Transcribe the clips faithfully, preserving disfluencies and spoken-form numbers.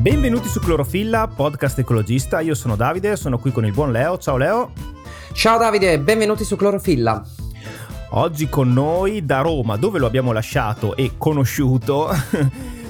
Benvenuti su Clorofilla, podcast ecologista. Io sono Davide, sono qui con il buon Leo. Ciao Leo. Ciao Davide, benvenuti su Clorofilla. Oggi con noi da Roma, dove lo abbiamo lasciato e conosciuto,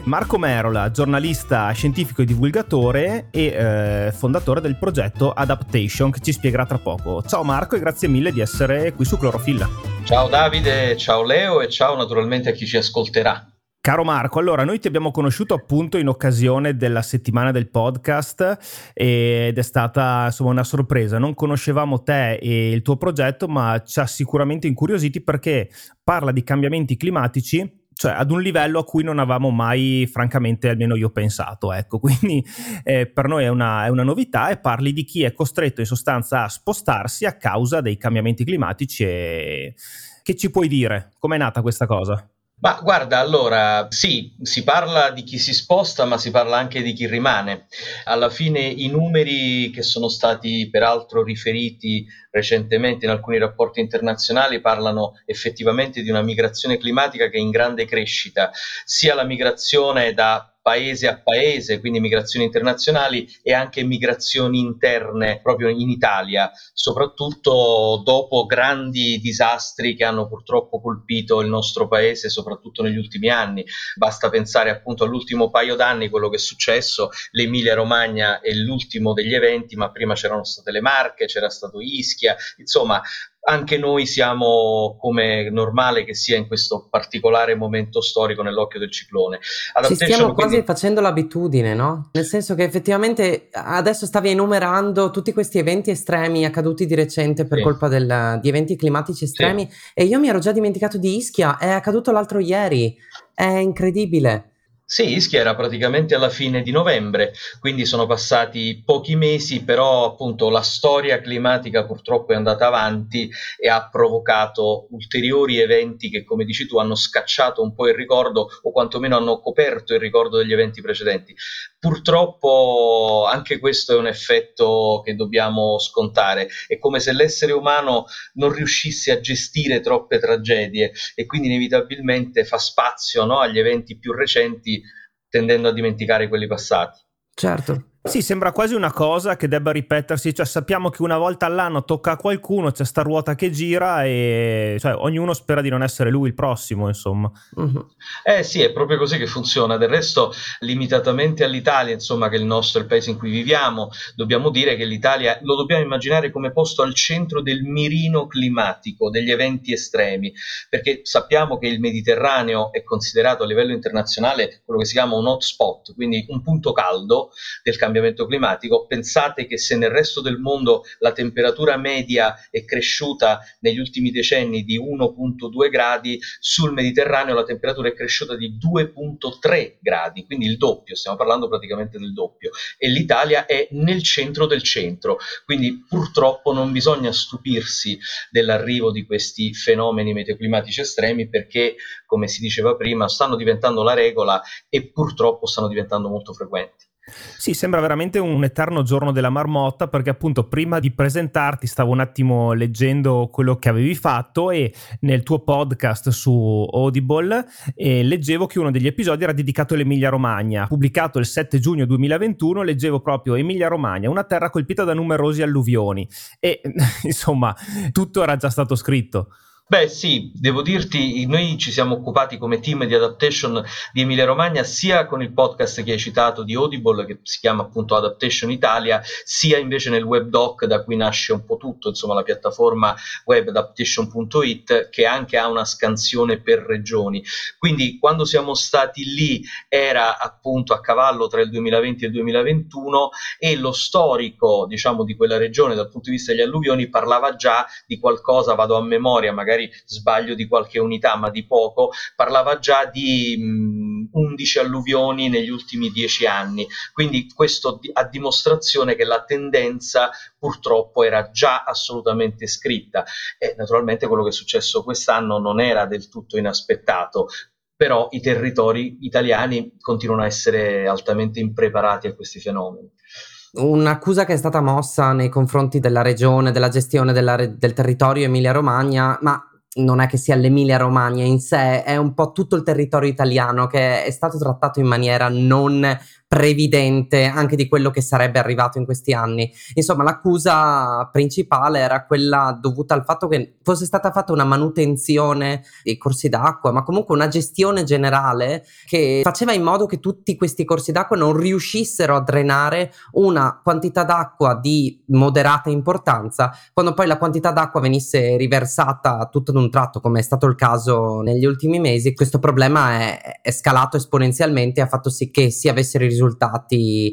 Marco Merola, giornalista, scientifico e divulgatore e eh, fondatore del progetto Adaptation, che ci spiegherà tra poco. Ciao Marco e grazie mille di essere qui su Clorofilla. Ciao Davide, ciao Leo e ciao naturalmente a chi ci ascolterà. Caro Marco, allora noi ti abbiamo conosciuto appunto in occasione della settimana del podcast ed è stata insomma una sorpresa, non conoscevamo te e il tuo progetto, ma ci ha sicuramente incuriositi perché parla di cambiamenti climatici, cioè ad un livello a cui non avevamo mai, francamente, almeno io pensato, ecco, quindi eh, per noi è una, è una novità e parli di chi è costretto in sostanza a spostarsi a causa dei cambiamenti climatici e... Che ci puoi dire? Com'è nata questa cosa? Ma guarda, allora, sì, si parla di chi si sposta, ma si parla anche di chi rimane. Alla fine i numeri che sono stati peraltro riferiti recentemente in alcuni rapporti internazionali parlano effettivamente di una migrazione climatica che è in grande crescita, sia la migrazione da paese a paese, quindi migrazioni internazionali e anche migrazioni interne proprio in Italia, soprattutto dopo grandi disastri che hanno purtroppo colpito il nostro paese, soprattutto negli ultimi anni. Basta pensare appunto all'ultimo paio d'anni, quello che è successo, l'Emilia Romagna è l'ultimo degli eventi, ma prima c'erano state le Marche, c'era stato Ischia, insomma... Anche noi siamo, come normale che sia in questo particolare momento storico, nell'occhio del ciclone. Ci stiamo quasi quindi... facendo l'abitudine, no? Nel senso che effettivamente adesso stavi enumerando tutti questi eventi estremi accaduti di recente per sì. colpa del, di eventi climatici estremi sì. e io mi ero già dimenticato di Ischia, è accaduto l'altro ieri, è incredibile. Sì, Ischia era praticamente alla fine di novembre, quindi sono passati pochi mesi, però appunto la storia climatica purtroppo è andata avanti e ha provocato ulteriori eventi che, come dici tu, hanno scacciato un po' il ricordo o quantomeno hanno coperto il ricordo degli eventi precedenti. Purtroppo anche questo è un effetto che dobbiamo scontare, è come se l'essere umano non riuscisse a gestire troppe tragedie e quindi inevitabilmente fa spazio, no, agli eventi più recenti, tendendo a dimenticare quelli passati. Certo. Sì, sembra quasi una cosa che debba ripetersi, cioè sappiamo che una volta all'anno tocca a qualcuno, c'è sta ruota che gira e cioè, ognuno spera di non essere lui il prossimo, insomma. Mm-hmm. Eh sì, è proprio così che funziona, del resto limitatamente all'Italia, insomma, che è il nostro, il paese in cui viviamo, dobbiamo dire che l'Italia lo dobbiamo immaginare come posto al centro del mirino climatico, degli eventi estremi, perché sappiamo che il Mediterraneo è considerato a livello internazionale quello che si chiama un hotspot, quindi un punto caldo del cambiamento cambiamento climatico. Pensate che se nel resto del mondo la temperatura media è cresciuta negli ultimi decenni di uno virgola due gradi, sul Mediterraneo la temperatura è cresciuta di due virgola tre gradi, quindi il doppio, stiamo parlando praticamente del doppio, e l'Italia è nel centro del centro, quindi purtroppo non bisogna stupirsi dell'arrivo di questi fenomeni meteoclimatici estremi perché, come si diceva prima, stanno diventando la regola e purtroppo stanno diventando molto frequenti. Sì, sembra veramente un eterno giorno della marmotta perché appunto prima di presentarti stavo un attimo leggendo quello che avevi fatto e nel tuo podcast su Audible eh, leggevo che uno degli episodi era dedicato all'Emilia Romagna, pubblicato il sette giugno duemilaventuno, leggevo proprio Emilia Romagna, una terra colpita da numerosi alluvioni e insomma tutto era già stato scritto. Beh sì, devo dirti, noi ci siamo occupati come team di Adaptation di Emilia Romagna sia con il podcast che hai citato di Audible, che si chiama appunto Adaptation Italia, sia invece nel web doc da cui nasce un po' tutto, insomma la piattaforma web adaptation punto it che anche ha una scansione per regioni. Quindi quando siamo stati lì era appunto a cavallo tra il duemilaventi e il duemilaventuno e lo storico, diciamo, di quella regione dal punto di vista degli alluvioni parlava già di qualcosa, vado a memoria, magari sbaglio di qualche unità ma di poco, parlava già di mh, undici alluvioni negli ultimi dieci anni, quindi questo a dimostrazione che la tendenza purtroppo era già assolutamente scritta e naturalmente quello che è successo quest'anno non era del tutto inaspettato, però i territori italiani continuano a essere altamente impreparati a questi fenomeni. Un'accusa che è stata mossa nei confronti della regione, della gestione della re- del territorio Emilia-Romagna, ma non è che sia l'Emilia-Romagna in sé, è un po' tutto il territorio italiano che è stato trattato in maniera non previdente anche di quello che sarebbe arrivato in questi anni. Insomma, l'accusa principale era quella dovuta al fatto che fosse stata fatta una manutenzione dei corsi d'acqua, ma comunque una gestione generale che faceva in modo che tutti questi corsi d'acqua non riuscissero a drenare una quantità d'acqua di moderata importanza, quando poi la quantità d'acqua venisse riversata tutto ad un tratto, come è stato il caso negli ultimi mesi. Questo problema è, è scalato esponenzialmente e ha fatto sì che si avessero i risultati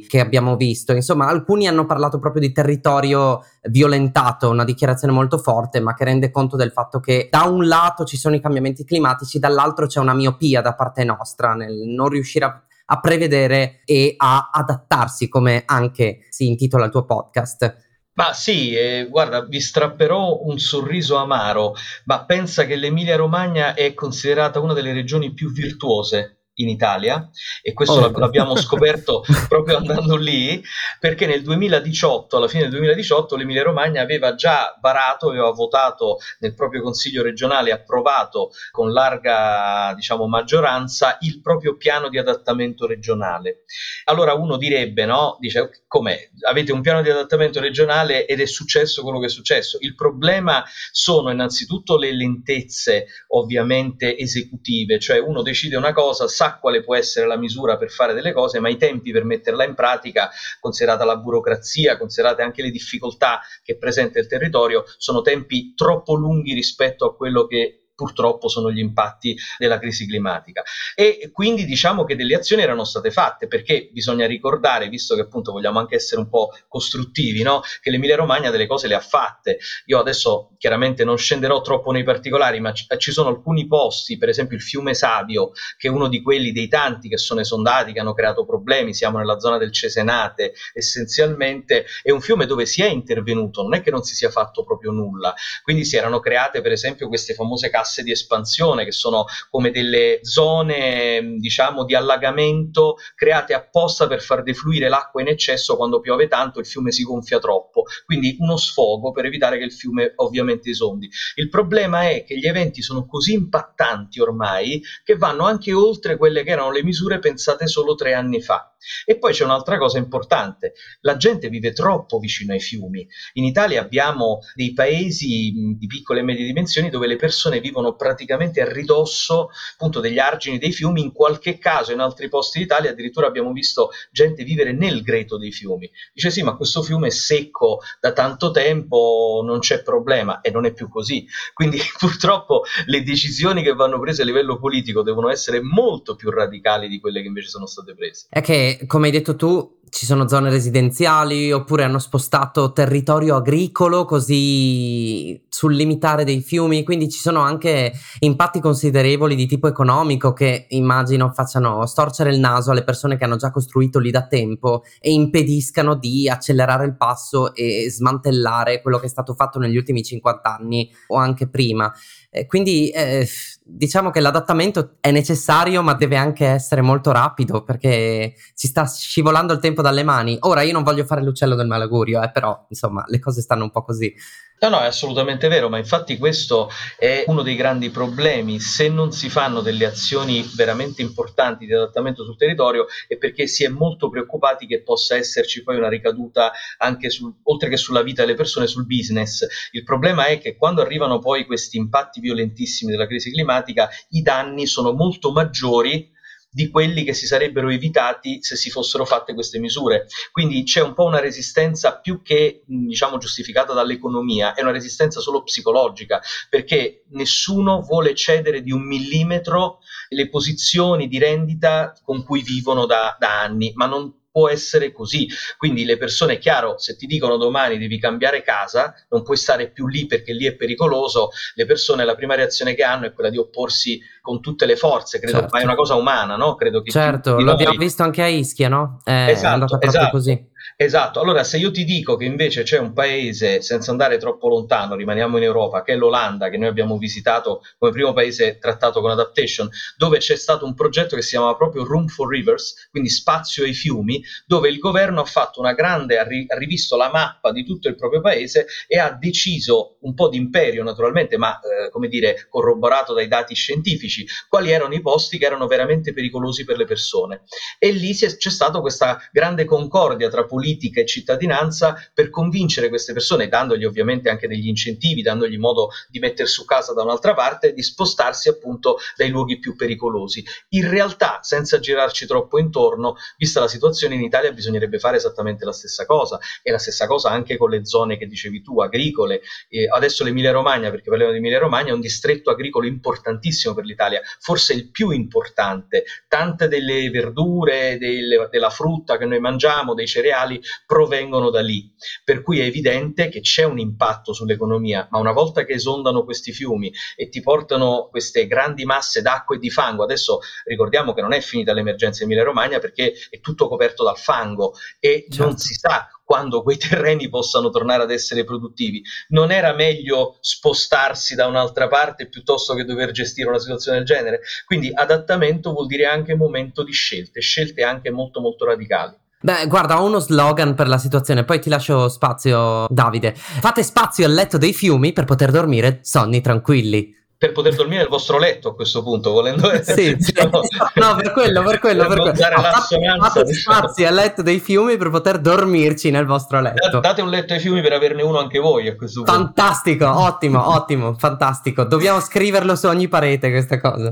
che abbiamo visto. Insomma, alcuni hanno parlato proprio di territorio violentato, una dichiarazione molto forte, ma che rende conto del fatto che da un lato ci sono i cambiamenti climatici, dall'altro c'è una miopia da parte nostra nel non riuscire a a prevedere e a adattarsi, come anche si intitola il tuo podcast. Ma sì, eh, guarda, vi strapperò un sorriso amaro, ma pensa che l'Emilia Romagna è considerata una delle regioni più virtuose in Italia, e questo oh. l'abbiamo scoperto proprio andando lì, perché nel duemiladiciotto, alla fine del duemiladiciotto, l'Emilia Romagna aveva già varato, aveva votato nel proprio consiglio regionale, approvato con larga, diciamo, maggioranza il proprio piano di adattamento regionale. Allora uno direbbe, no? Dice, com'è? Avete un piano di adattamento regionale ed è successo quello che è successo. Il problema sono innanzitutto le lentezze, ovviamente, esecutive, cioè uno decide una cosa, sa quale può essere la misura per fare delle cose, ma i tempi per metterla in pratica, considerata la burocrazia, considerate anche le difficoltà che presenta il territorio, sono tempi troppo lunghi rispetto a quello che purtroppo sono gli impatti della crisi climatica. E quindi diciamo che delle azioni erano state fatte, perché bisogna ricordare, visto che appunto vogliamo anche essere un po' costruttivi, no? Che l'Emilia Romagna delle cose le ha fatte. Io adesso chiaramente non scenderò troppo nei particolari, ma ci sono alcuni posti, per esempio il fiume Savio, che è uno di quelli dei tanti che sono esondati, che hanno creato problemi. Siamo nella zona del Cesenate, essenzialmente è un fiume dove si è intervenuto, non è che non si sia fatto proprio nulla. Quindi si erano create per esempio queste famose casse di espansione, che sono come delle zone, diciamo, di allagamento create apposta per far defluire l'acqua in eccesso quando piove tanto, il fiume si gonfia troppo, quindi uno sfogo per evitare che il fiume ovviamente esondi. Il problema è che gli eventi sono così impattanti ormai che vanno anche oltre quelle che erano le misure pensate solo tre anni fa. E poi c'è un'altra cosa importante: la gente vive troppo vicino ai fiumi. In Italia abbiamo dei paesi di piccole e medie dimensioni dove le persone vivono praticamente a ridosso, appunto, degli argini dei fiumi. In qualche caso, in altri posti d'Italia addirittura abbiamo visto gente vivere nel greto dei fiumi. Dice sì, ma questo fiume è secco da tanto tempo, non c'è problema. E non è più così. Quindi purtroppo le decisioni che vanno prese a livello politico devono essere molto più radicali di quelle che invece sono state prese. È che, come hai detto tu, ci sono zone residenziali, oppure hanno spostato territorio agricolo così sul limitare dei fiumi, quindi ci sono anche impatti considerevoli di tipo economico che immagino facciano storcere il naso alle persone che hanno già costruito lì da tempo e impediscano di accelerare il passo e smantellare quello che è stato fatto negli ultimi cinquanta anni o anche prima. Eh, quindi eh, diciamo che l'adattamento è necessario, ma deve anche essere molto rapido, perché ci sta scivolando il tempo dalle mani. Ora, io non voglio fare l'uccello del malaugurio, eh, però insomma le cose stanno un po' così. No, no, è assolutamente vero, ma infatti questo è uno dei grandi problemi. Se non si fanno delle azioni veramente importanti di adattamento sul territorio è perché si è molto preoccupati che possa esserci poi una ricaduta anche sul, oltre che sulla vita delle persone, sul business. Il problema è che quando arrivano poi questi impatti violentissimi della crisi climatica, i danni sono molto maggiori di quelli che si sarebbero evitati se si fossero fatte queste misure. Quindi c'è un po' una resistenza, più che diciamo giustificata dall'economia, è una resistenza solo psicologica, perché nessuno vuole cedere di un millimetro le posizioni di rendita con cui vivono da, da anni, ma non può essere così. Quindi le persone, è chiaro, se ti dicono domani devi cambiare casa, non puoi stare più lì perché lì è pericoloso, le persone la prima reazione che hanno è quella di opporsi con tutte le forze, credo, certo. Ma è una cosa umana, no? Credo che certo, lo abbiamo visto anche a Ischia, no? È esatto, andata proprio esatto. così. Esatto, allora se io ti dico che invece c'è un paese, senza andare troppo lontano, rimaniamo in Europa, che è l'Olanda, che noi abbiamo visitato come primo paese trattato con Adaptation, dove c'è stato un progetto che si chiamava proprio Room for Rivers, quindi spazio ai fiumi, dove il governo ha fatto una grande, ha rivisto la mappa di tutto il proprio paese e ha deciso, un po' d'imperio naturalmente, ma eh, come dire, corroborato dai dati scientifici, quali erano i posti che erano veramente pericolosi per le persone. E lì c'è stata questa grande concordia tra politica e cittadinanza per convincere queste persone, dandogli ovviamente anche degli incentivi, dandogli modo di mettere su casa da un'altra parte, di spostarsi appunto dai luoghi più pericolosi. In realtà, senza girarci troppo intorno, vista la situazione in Italia, bisognerebbe fare esattamente la stessa cosa, e la stessa cosa anche con le zone che dicevi tu, agricole. Eh, adesso l'Emilia Romagna, perché parliamo di Emilia Romagna, è un distretto agricolo importantissimo per l'Italia, forse il più importante. Tante delle verdure, delle, della frutta che noi mangiamo, dei cereali, provengono da lì, per cui è evidente che c'è un impatto sull'economia, ma una volta che esondano questi fiumi e ti portano queste grandi masse d'acqua e di fango, adesso ricordiamo che non è finita l'emergenza in Emilia Romagna perché è tutto coperto dal fango e certo. Non si sa quando quei terreni possano tornare ad essere produttivi. Non era meglio spostarsi da un'altra parte piuttosto che dover gestire una situazione del genere? Quindi adattamento vuol dire anche momento di scelte, scelte anche molto molto radicali. Beh, guarda, ho uno slogan per la situazione, poi ti lascio spazio, Davide. Fate spazio al letto dei fiumi per poter dormire sonni tranquilli. Per poter dormire nel vostro letto a questo punto, volendo sì, sì. No, no, per quello, per quello, per, per quello. Fate spazio al letto dei fiumi per poter dormirci nel vostro letto. Date un letto ai fiumi per averne uno anche voi a questo punto. Fantastico, ottimo, ottimo, fantastico. Dobbiamo scriverlo su ogni parete questa cosa.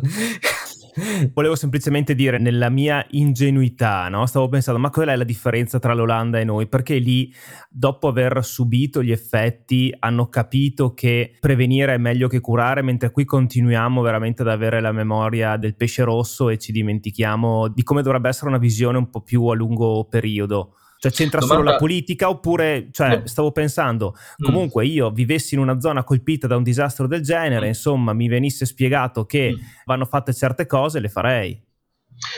Volevo semplicemente dire, nella mia ingenuità, no? Stavo pensando, ma qual è la differenza tra l'Olanda e noi? Perché lì, dopo aver subito gli effetti, hanno capito che prevenire è meglio che curare, mentre qui continuiamo veramente ad avere la memoria del pesce rosso e ci dimentichiamo di come dovrebbe essere una visione un po' più a lungo periodo. Cioè c'entra domanda... solo la politica oppure, cioè, no. Stavo pensando, comunque mm. io vivessi in una zona colpita da un disastro del genere, mm. insomma, mi venisse spiegato che mm. vanno fatte certe cose, le farei.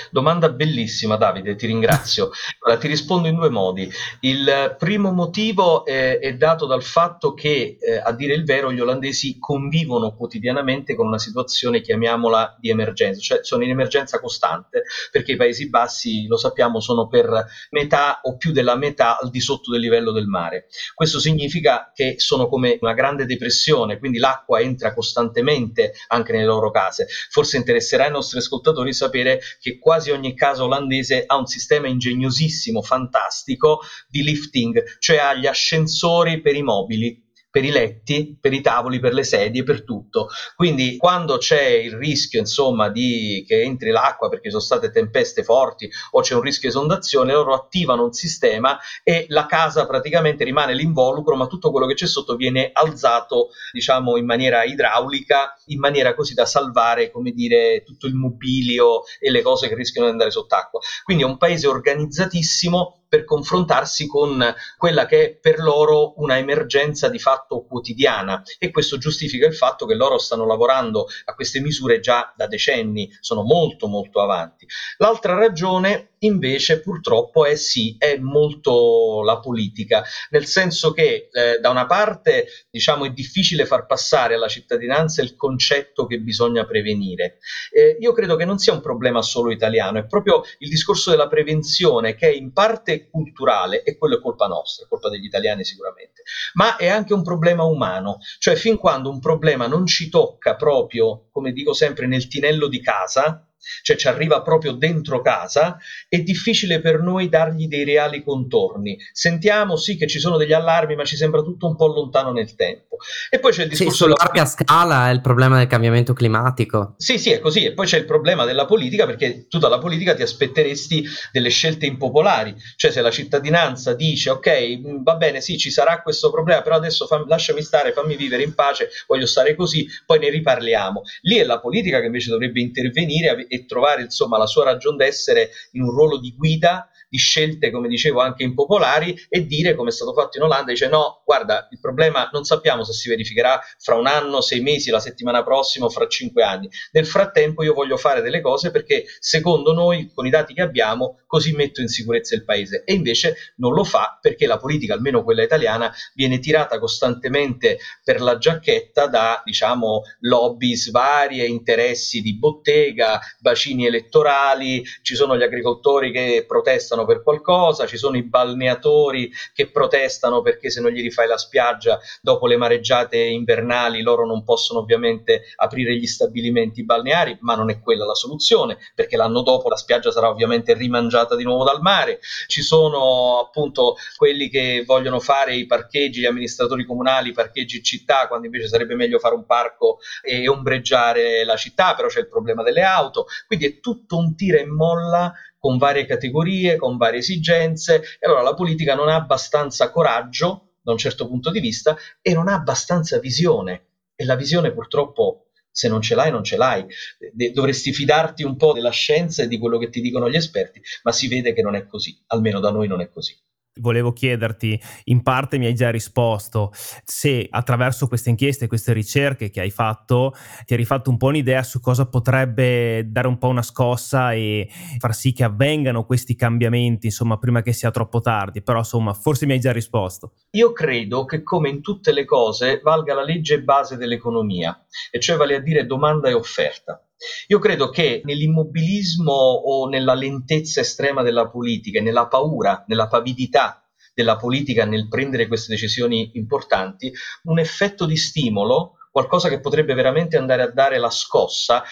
Domanda bellissima, Davide, ti ringrazio. Allora, ti rispondo in due modi. Il primo motivo eh, è dato dal fatto che, eh, a dire il vero, gli olandesi convivono quotidianamente con una situazione, chiamiamola, di emergenza, cioè sono in emergenza costante, perché i Paesi Bassi, lo sappiamo, sono per metà o più della metà al di sotto del livello del mare. Questo significa che sono come una grande depressione, quindi l'acqua entra costantemente anche nelle loro case. Forse interesserà ai nostri ascoltatori sapere che che quasi ogni casa olandese ha un sistema ingegnosissimo, fantastico, di lifting, cioè ha gli ascensori per i mobili, per i letti, per i tavoli, per le sedie, per tutto. Quindi quando c'è il rischio, insomma, di che entri l'acqua perché sono state tempeste forti o c'è un rischio di esondazione, loro attivano un sistema e la casa praticamente rimane l'involucro, ma tutto quello che c'è sotto viene alzato, diciamo, in maniera idraulica, in maniera così da salvare, come dire, tutto il mobilio e le cose che rischiano di andare sott'acqua. Quindi è un paese organizzatissimo per confrontarsi con quella che è per loro una emergenza di fatto quotidiana, e questo giustifica il fatto che loro stanno lavorando a queste misure già da decenni, sono molto molto avanti. L'altra ragione invece purtroppo è sì, è molto la politica, nel senso che eh, da una parte, diciamo, è difficile far passare alla cittadinanza il concetto che bisogna prevenire. Eh, io credo che non sia un problema solo italiano, è proprio il discorso della prevenzione che è in parte culturale, e quello è colpa nostra, è colpa degli italiani sicuramente, ma è anche un problema umano, cioè fin quando un problema non ci tocca proprio, come dico sempre, nel tinello di casa, cioè ci arriva proprio dentro casa, è difficile per noi dargli dei reali contorni. Sentiamo sì che ci sono degli allarmi, ma ci sembra tutto un po' lontano nel tempo. E poi c'è il discorso, sì, sulla larga scala è il problema del cambiamento climatico. Sì, sì, è così. E poi c'è il problema della politica, perché tu dalla politica ti aspetteresti delle scelte impopolari, cioè se la cittadinanza dice ok, va bene, sì, ci sarà questo problema, però adesso fam- lasciami stare, fammi vivere in pace, voglio stare così, poi ne riparliamo. Lì è la politica che invece dovrebbe intervenire e trovare, insomma, la sua ragion d'essere in un ruolo di guida di scelte, come dicevo, anche impopolari, e dire, come è stato fatto in Olanda, dice no, guarda, il problema non sappiamo se si verificherà fra un anno, sei mesi, la settimana prossima, fra cinque anni. Nel frattempo io voglio fare delle cose perché secondo noi, con i dati che abbiamo, così metto in sicurezza il paese. E invece non lo fa, perché la politica, almeno quella italiana, viene tirata costantemente per la giacchetta da, diciamo, lobby varie, interessi di bottega, bacini elettorali, ci sono gli agricoltori che protestano per qualcosa, ci sono i balneatori che protestano perché se non gli rifai la spiaggia dopo le mareggiate invernali loro non possono ovviamente aprire gli stabilimenti balneari, ma non è quella la soluzione, perché l'anno dopo la spiaggia sarà ovviamente rimangiata di nuovo dal mare. Ci sono appunto quelli che vogliono fare i parcheggi, gli amministratori comunali, i parcheggi in città, quando invece sarebbe meglio fare un parco e ombreggiare la città, però c'è il problema delle auto. Quindi è tutto un tira e molla con varie categorie, con varie esigenze, e allora la politica non ha abbastanza coraggio da un certo punto di vista e non ha abbastanza visione, e la visione purtroppo, se non ce l'hai, non ce l'hai. De- dovresti fidarti un po' della scienza e di quello che ti dicono gli esperti, ma si vede che non è così, almeno da noi non è così. Volevo chiederti, in parte mi hai già risposto, se attraverso queste inchieste, queste ricerche che hai fatto, ti hai rifatto un po' un'idea su cosa potrebbe dare un po' una scossa e far sì che avvengano questi cambiamenti, insomma, prima che sia troppo tardi. Però, insomma, forse mi hai già risposto. Io credo che, come in tutte le cose, valga la legge base dell'economia, e cioè vale a dire domanda e offerta. Io credo che nell'immobilismo o nella lentezza estrema della politica, nella paura, nella pavidità della politica nel prendere queste decisioni importanti, un effetto di stimolo, qualcosa che potrebbe veramente andare a dare la scossa,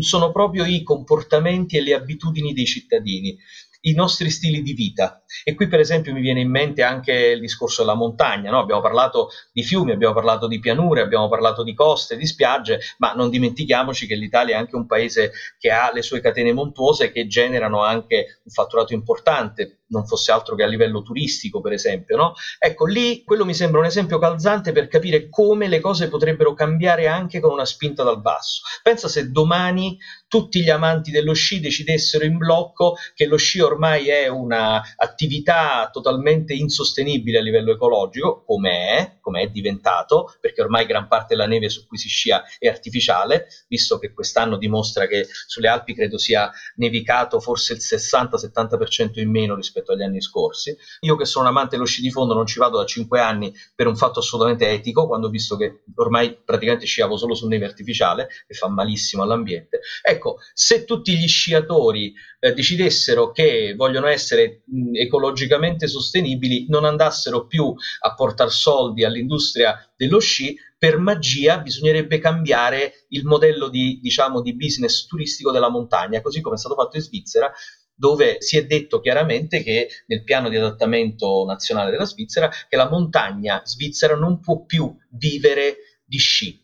sono proprio i comportamenti e le abitudini dei cittadini, i nostri stili di vita. E qui per esempio mi viene in mente anche il discorso della montagna, no? Abbiamo parlato di fiumi, abbiamo parlato di pianure, abbiamo parlato di coste, di spiagge, ma non dimentichiamoci che l'Italia è anche un paese che ha le sue catene montuose che generano anche un fatturato importante, non fosse altro che a livello turistico, per esempio, no? Ecco, lì quello mi sembra un esempio calzante per capire come le cose potrebbero cambiare anche con una spinta dal basso. Pensa se domani tutti gli amanti dello sci decidessero in blocco che lo sci ormai è una attività totalmente insostenibile a livello ecologico, com'è, com'è diventato, perché ormai gran parte della neve su cui si scia è artificiale, visto che quest'anno dimostra che sulle Alpi credo sia nevicato forse il sessanta settanta per cento in meno rispetto agli anni scorsi. Io che sono un amante dello sci di fondo non ci vado da cinque anni per un fatto assolutamente etico, quando ho visto che ormai praticamente sciavo solo su neve artificiale e fa malissimo all'ambiente. Ecco, se tutti gli sciatori eh, decidessero che vogliono essere mh, ecologicamente sostenibili, non andassero più a portare soldi all'industria dello sci, per magia bisognerebbe cambiare il modello di, diciamo, di business turistico della montagna, così come è stato fatto in Svizzera, dove si è detto chiaramente che nel piano di adattamento nazionale della Svizzera che la montagna svizzera non può più vivere di sci,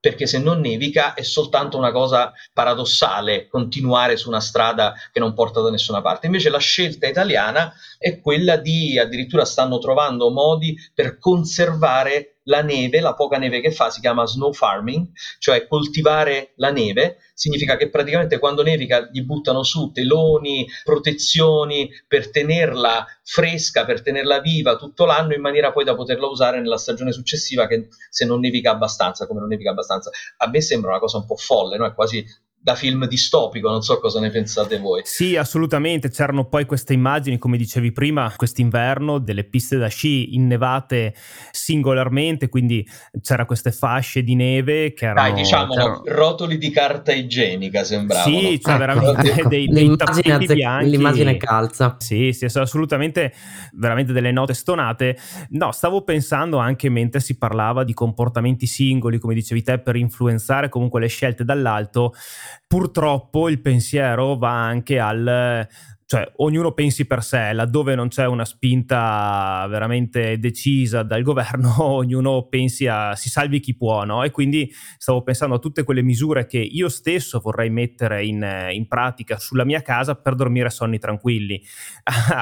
perché se non nevica è soltanto una cosa paradossale continuare su una strada che non porta da nessuna parte. Invece la scelta italiana è quella di, addirittura stanno trovando modi per conservare la neve, la poca neve che fa si chiama snow farming, cioè coltivare la neve. Significa che praticamente quando nevica gli buttano su teloni, protezioni per tenerla fresca, per tenerla viva tutto l'anno, in maniera poi da poterla usare nella stagione successiva, che se non nevica abbastanza, come non nevica abbastanza. A me sembra una cosa un po' folle, no? È quasi da film distopico, non so cosa ne pensate voi. Sì, assolutamente, c'erano poi queste immagini, come dicevi prima, quest'inverno delle piste da sci innevate singolarmente, quindi c'era queste fasce di neve che erano... Dai, diciamo, c'erano... rotoli di carta igienica sembravano. Sì, cioè ecco, veramente ecco. dei, dei tappeti bianchi. L'immagine calza. Sì, sì, assolutamente, veramente delle note stonate. No, stavo pensando anche mentre si parlava di comportamenti singoli, come dicevi te, per influenzare comunque le scelte dall'alto. Purtroppo il pensiero va anche al... cioè ognuno pensi per sé, laddove non c'è una spinta veramente decisa dal governo, ognuno pensi a si salvi chi può, no? E quindi stavo pensando a tutte quelle misure che io stesso vorrei mettere in, in pratica sulla mia casa per dormire sonni tranquilli.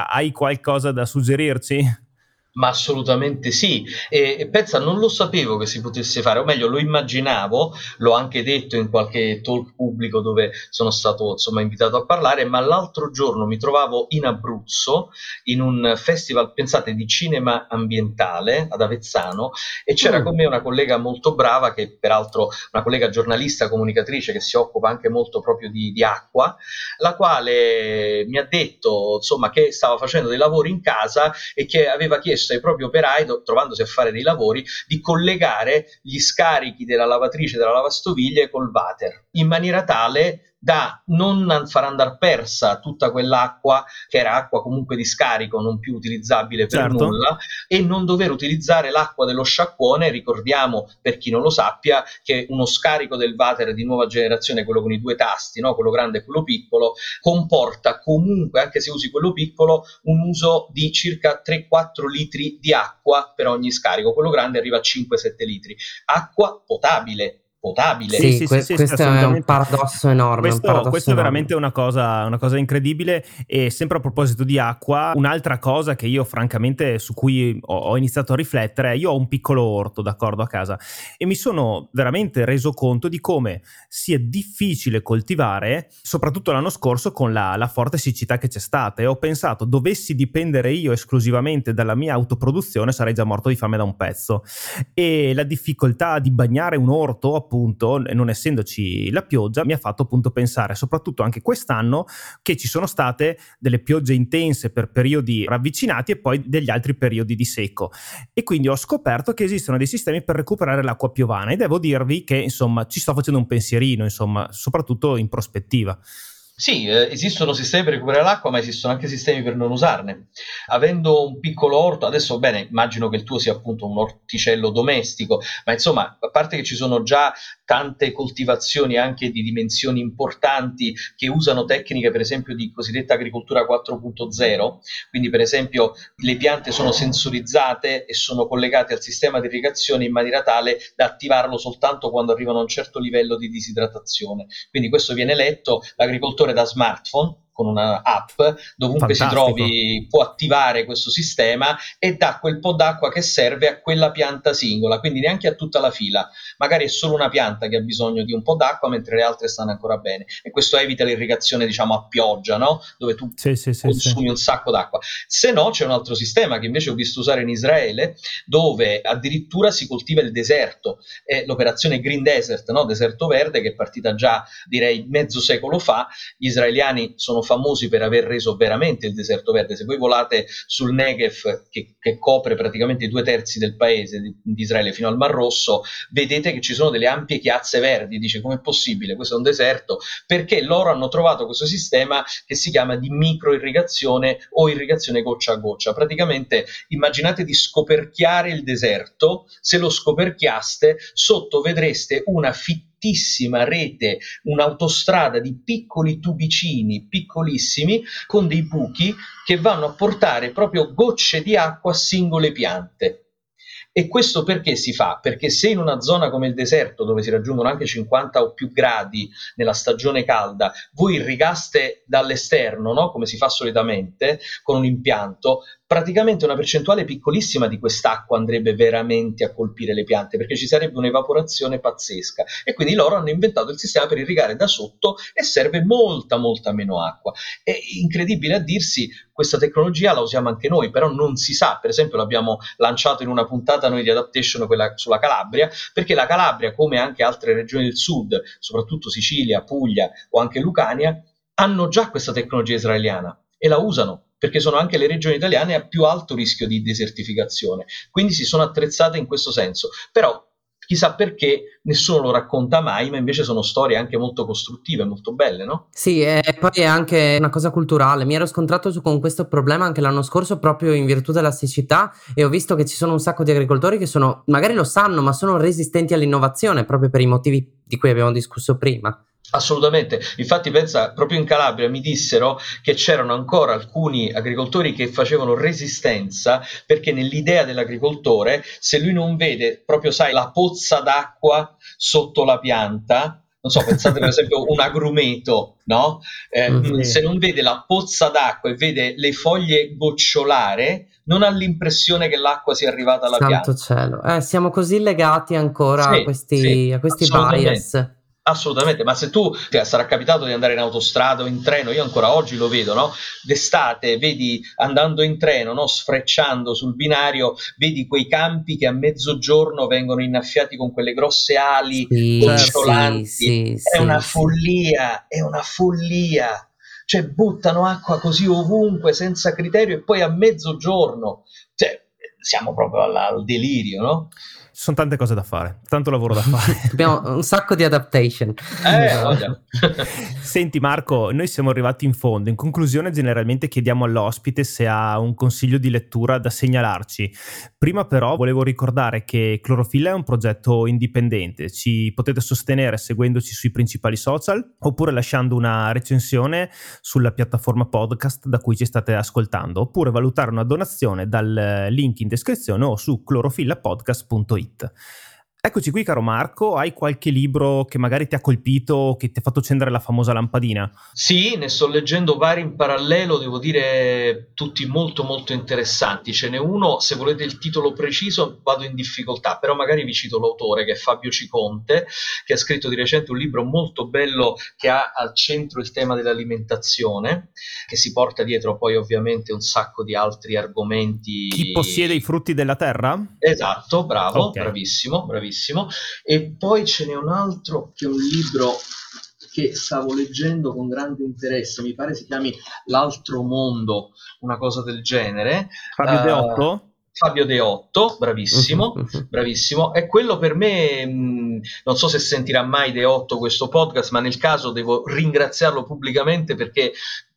Hai qualcosa da suggerirci? Ma assolutamente sì, e, e pensa, non lo sapevo che si potesse fare, o meglio lo immaginavo, l'ho anche detto in qualche talk pubblico dove sono stato insomma invitato a parlare, ma l'altro giorno mi trovavo in Abruzzo in un festival, pensate, di cinema ambientale ad Avezzano, e c'era mm. con me una collega molto brava, che peraltro una collega giornalista, comunicatrice, che si occupa anche molto proprio di, di acqua, la quale mi ha detto insomma che stava facendo dei lavori in casa e che aveva chiesto ai propri operai, trovandosi a fare dei lavori, di collegare gli scarichi della lavatrice e della lavastoviglie col water, in maniera tale da non far andar persa tutta quell'acqua, che era acqua comunque di scarico, non più utilizzabile per certo. nulla, e non dover utilizzare l'acqua dello sciacquone. Ricordiamo, per chi non lo sappia, che uno scarico del water di nuova generazione, quello con i due tasti, no? Quello grande e quello piccolo, comporta comunque, anche se usi quello piccolo, un uso di circa tre quattro litri di acqua per ogni scarico, quello grande arriva a cinque sette litri, acqua potabile. potabile. Sì, sì, que- sì, sì, questo sì, è un paradosso enorme. Questo, un paradosso questo enorme. È veramente una cosa, una cosa incredibile. E sempre a proposito di acqua, un'altra cosa che io francamente su cui ho, ho iniziato a riflettere, io ho un piccolo orto, d'accordo, a casa, e mi sono veramente reso conto di come sia difficile coltivare, soprattutto l'anno scorso con la, la forte siccità che c'è stata, e ho pensato, dovessi dipendere io esclusivamente dalla mia autoproduzione sarei già morto di fame da un pezzo. E la difficoltà di bagnare un orto, appunto, non essendoci la pioggia, mi ha fatto appunto pensare, soprattutto anche quest'anno, che ci sono state delle piogge intense per periodi ravvicinati e poi degli altri periodi di secco, e quindi ho scoperto che esistono dei sistemi per recuperare l'acqua piovana, e devo dirvi che insomma ci sto facendo un pensierino, insomma, soprattutto in prospettiva. Sì, eh, esistono sistemi per recuperare l'acqua, ma esistono anche sistemi per non usarne. Avendo un piccolo orto, adesso bene, immagino che il tuo sia appunto un orticello domestico, ma insomma, a parte che ci sono già tante coltivazioni anche di dimensioni importanti che usano tecniche, per esempio, di cosiddetta agricoltura quattro punto zero, quindi per esempio le piante sono sensorizzate e sono collegate al sistema di irrigazione in maniera tale da attivarlo soltanto quando arrivano a un certo livello di disidratazione. Quindi questo viene letto, l'agricoltore da smartphone con una app dovunque Fantastico. Si trovi può attivare questo sistema e dà quel po' d'acqua che serve a quella pianta singola, quindi neanche a tutta la fila, magari è solo una pianta che ha bisogno di un po' d'acqua mentre le altre stanno ancora bene, e questo evita l'irrigazione diciamo a pioggia, no? Dove tu sì, sì, sì, consumi sì. un sacco d'acqua. Se no c'è un altro sistema che invece ho visto usare in Israele, dove addirittura si coltiva il deserto, è l'operazione Green Desert, no? Deserto verde, che è partita già direi mezzo secolo fa. Gli israeliani sono famosi per aver reso veramente il deserto verde. Se voi volate sul Negev, che, che copre praticamente i due terzi del paese di, di Israele fino al Mar Rosso, vedete che ci sono delle ampie chiazze verdi. Dice, com'è possibile? Questo è un deserto, perché loro hanno trovato questo sistema che si chiama di microirrigazione o irrigazione goccia a goccia. Praticamente immaginate di scoperchiare il deserto, se lo scoperchiaste sotto vedreste una fitta rete, un'autostrada di piccoli tubicini piccolissimi con dei buchi che vanno a portare proprio gocce di acqua a singole piante. E questo perché si fa? Perché se in una zona come il deserto, dove si raggiungono anche cinquanta o più gradi nella stagione calda, voi irrigaste dall'esterno, no? Come si fa solitamente con un impianto, praticamente una percentuale piccolissima di quest'acqua andrebbe veramente a colpire le piante, perché ci sarebbe un'evaporazione pazzesca. E quindi loro hanno inventato il sistema per irrigare da sotto e serve molta molta meno acqua. È incredibile a dirsi, questa tecnologia la usiamo anche noi, però non si sa. Per esempio l'abbiamo lanciato in una puntata noi di Adaptation, quella sulla Calabria, perché la Calabria, come anche altre regioni del sud, soprattutto Sicilia, Puglia o anche Lucania, hanno già questa tecnologia israeliana e la usano, perché sono anche le regioni italiane a più alto rischio di desertificazione, quindi si sono attrezzate in questo senso. Però chissà perché nessuno lo racconta mai, ma invece sono storie anche molto costruttive, molto belle, no? Sì, e poi è anche una cosa culturale. Mi ero scontrato su, con questo problema anche l'anno scorso, proprio in virtù della siccità, e ho visto che ci sono un sacco di agricoltori che sono, magari lo sanno, ma sono resistenti all'innovazione, proprio per i motivi di cui abbiamo discusso prima. Assolutamente, infatti pensa, proprio in Calabria mi dissero che c'erano ancora alcuni agricoltori che facevano resistenza, perché nell'idea dell'agricoltore, se lui non vede proprio, sai, la pozza d'acqua sotto la pianta, non so, pensate per esempio un agrumeto, no? Eh, mm-hmm. Se non vede la pozza d'acqua e vede le foglie gocciolare, non ha l'impressione che l'acqua sia arrivata alla pianta. Santo cielo, eh, siamo così legati ancora sì, a questi, sì, a questi bias. Assolutamente, ma se tu cioè, sarà capitato di andare in autostrada o in treno, io ancora oggi lo vedo, no? D'estate vedi andando in treno, no? Sfrecciando sul binario, vedi quei campi che a mezzogiorno vengono innaffiati con quelle grosse ali sì, gocciolanti. Sì, sì, è sì, una sì. follia, è una follia. Cioè buttano acqua così ovunque senza criterio e poi a mezzogiorno. Cioè siamo proprio alla, al delirio, no? Ci sono tante cose da fare, tanto lavoro da fare. Abbiamo un sacco di adaptation. Eh, Senti Marco, noi siamo arrivati in fondo. In conclusione generalmente chiediamo all'ospite se ha un consiglio di lettura da segnalarci. Prima però volevo ricordare che Clorofilla è un progetto indipendente. Ci potete sostenere seguendoci sui principali social oppure lasciando una recensione sulla piattaforma podcast da cui ci state ascoltando oppure valutare una donazione dal link in descrizione o su clorofilla podcast punto it. Eccoci qui caro Marco, hai qualche libro che magari ti ha colpito, che ti ha fatto accendere la famosa lampadina? Sì, ne sto leggendo vari in parallelo, devo dire tutti molto molto interessanti, ce n'è uno, se volete il titolo preciso vado in difficoltà, però magari vi cito l'autore che è Fabio Ciconte, che ha scritto di recente un libro molto bello che ha al centro il tema dell'alimentazione, che si porta dietro poi ovviamente un sacco di altri argomenti. Chi possiede i frutti della terra? Esatto, bravo, okay. bravissimo, bravissimo. E poi ce n'è un altro che è un libro che stavo leggendo con grande interesse, mi pare si chiami L'altro mondo, una cosa del genere. Fabio Deotto? Uh, Fabio Deotto, bravissimo, uh-huh. bravissimo. È quello per me, mh, non so se sentirà mai Deotto questo podcast, ma nel caso devo ringraziarlo pubblicamente perché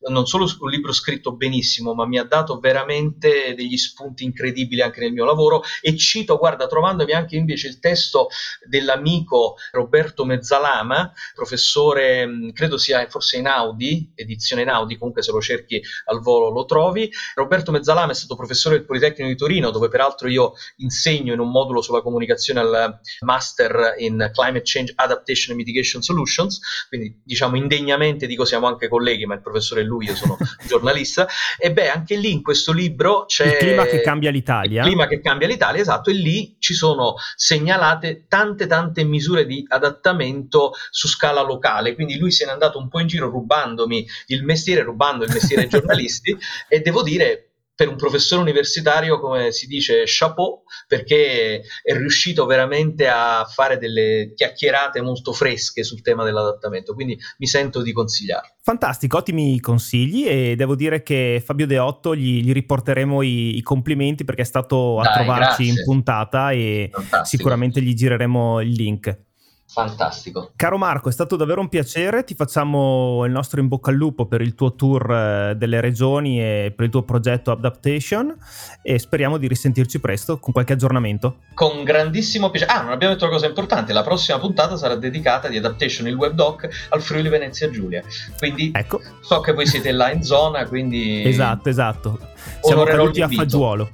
non solo un libro scritto benissimo, ma mi ha dato veramente degli spunti incredibili anche nel mio lavoro. E cito, guarda, trovandomi anche invece il testo dell'amico Roberto Mezzalama, professore, credo sia forse Einaudi, edizione Einaudi, comunque se lo cerchi al volo lo trovi. Roberto Mezzalama è stato professore del Politecnico di Torino, dove peraltro io insegno in un modulo sulla comunicazione al Master in Climate Change Adaptation and Mitigation Solutions, quindi diciamo indegnamente dico siamo anche colleghi, ma il professore è lui, io sono giornalista, e beh anche lì in questo libro c'è Il clima che cambia l'Italia. Il clima che cambia l'Italia, esatto, e lì ci sono segnalate tante tante misure di adattamento su scala locale, quindi lui se n'è andato un po' in giro rubandomi il mestiere, rubando il mestiere ai giornalisti e devo dire per un professore universitario, come si dice, chapeau, perché è riuscito veramente a fare delle chiacchierate molto fresche sul tema dell'adattamento, quindi mi sento di consigliarlo. Fantastico, ottimi consigli e devo dire che Fabio Deotto gli, gli riporteremo i, i complimenti perché è stato a Dai, trovarci grazie. in puntata e Fantastico. sicuramente gli gireremo il link. Fantastico. Caro Marco, è stato davvero un piacere, ti facciamo il nostro in bocca al lupo per il tuo tour delle regioni e per il tuo progetto Adaptation e speriamo di risentirci presto con qualche aggiornamento. Con grandissimo piacere. Ah, non abbiamo detto una cosa importante, la prossima puntata sarà dedicata di Adaptation, il web doc, al Friuli Venezia Giulia, quindi ecco. So che voi siete là in zona, quindi esatto, esatto, siamo caduti a fagiolo.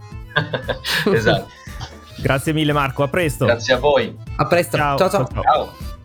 Esatto. Grazie mille Marco, a presto. Grazie a voi. A presto. Ciao ciao. ciao. ciao. ciao.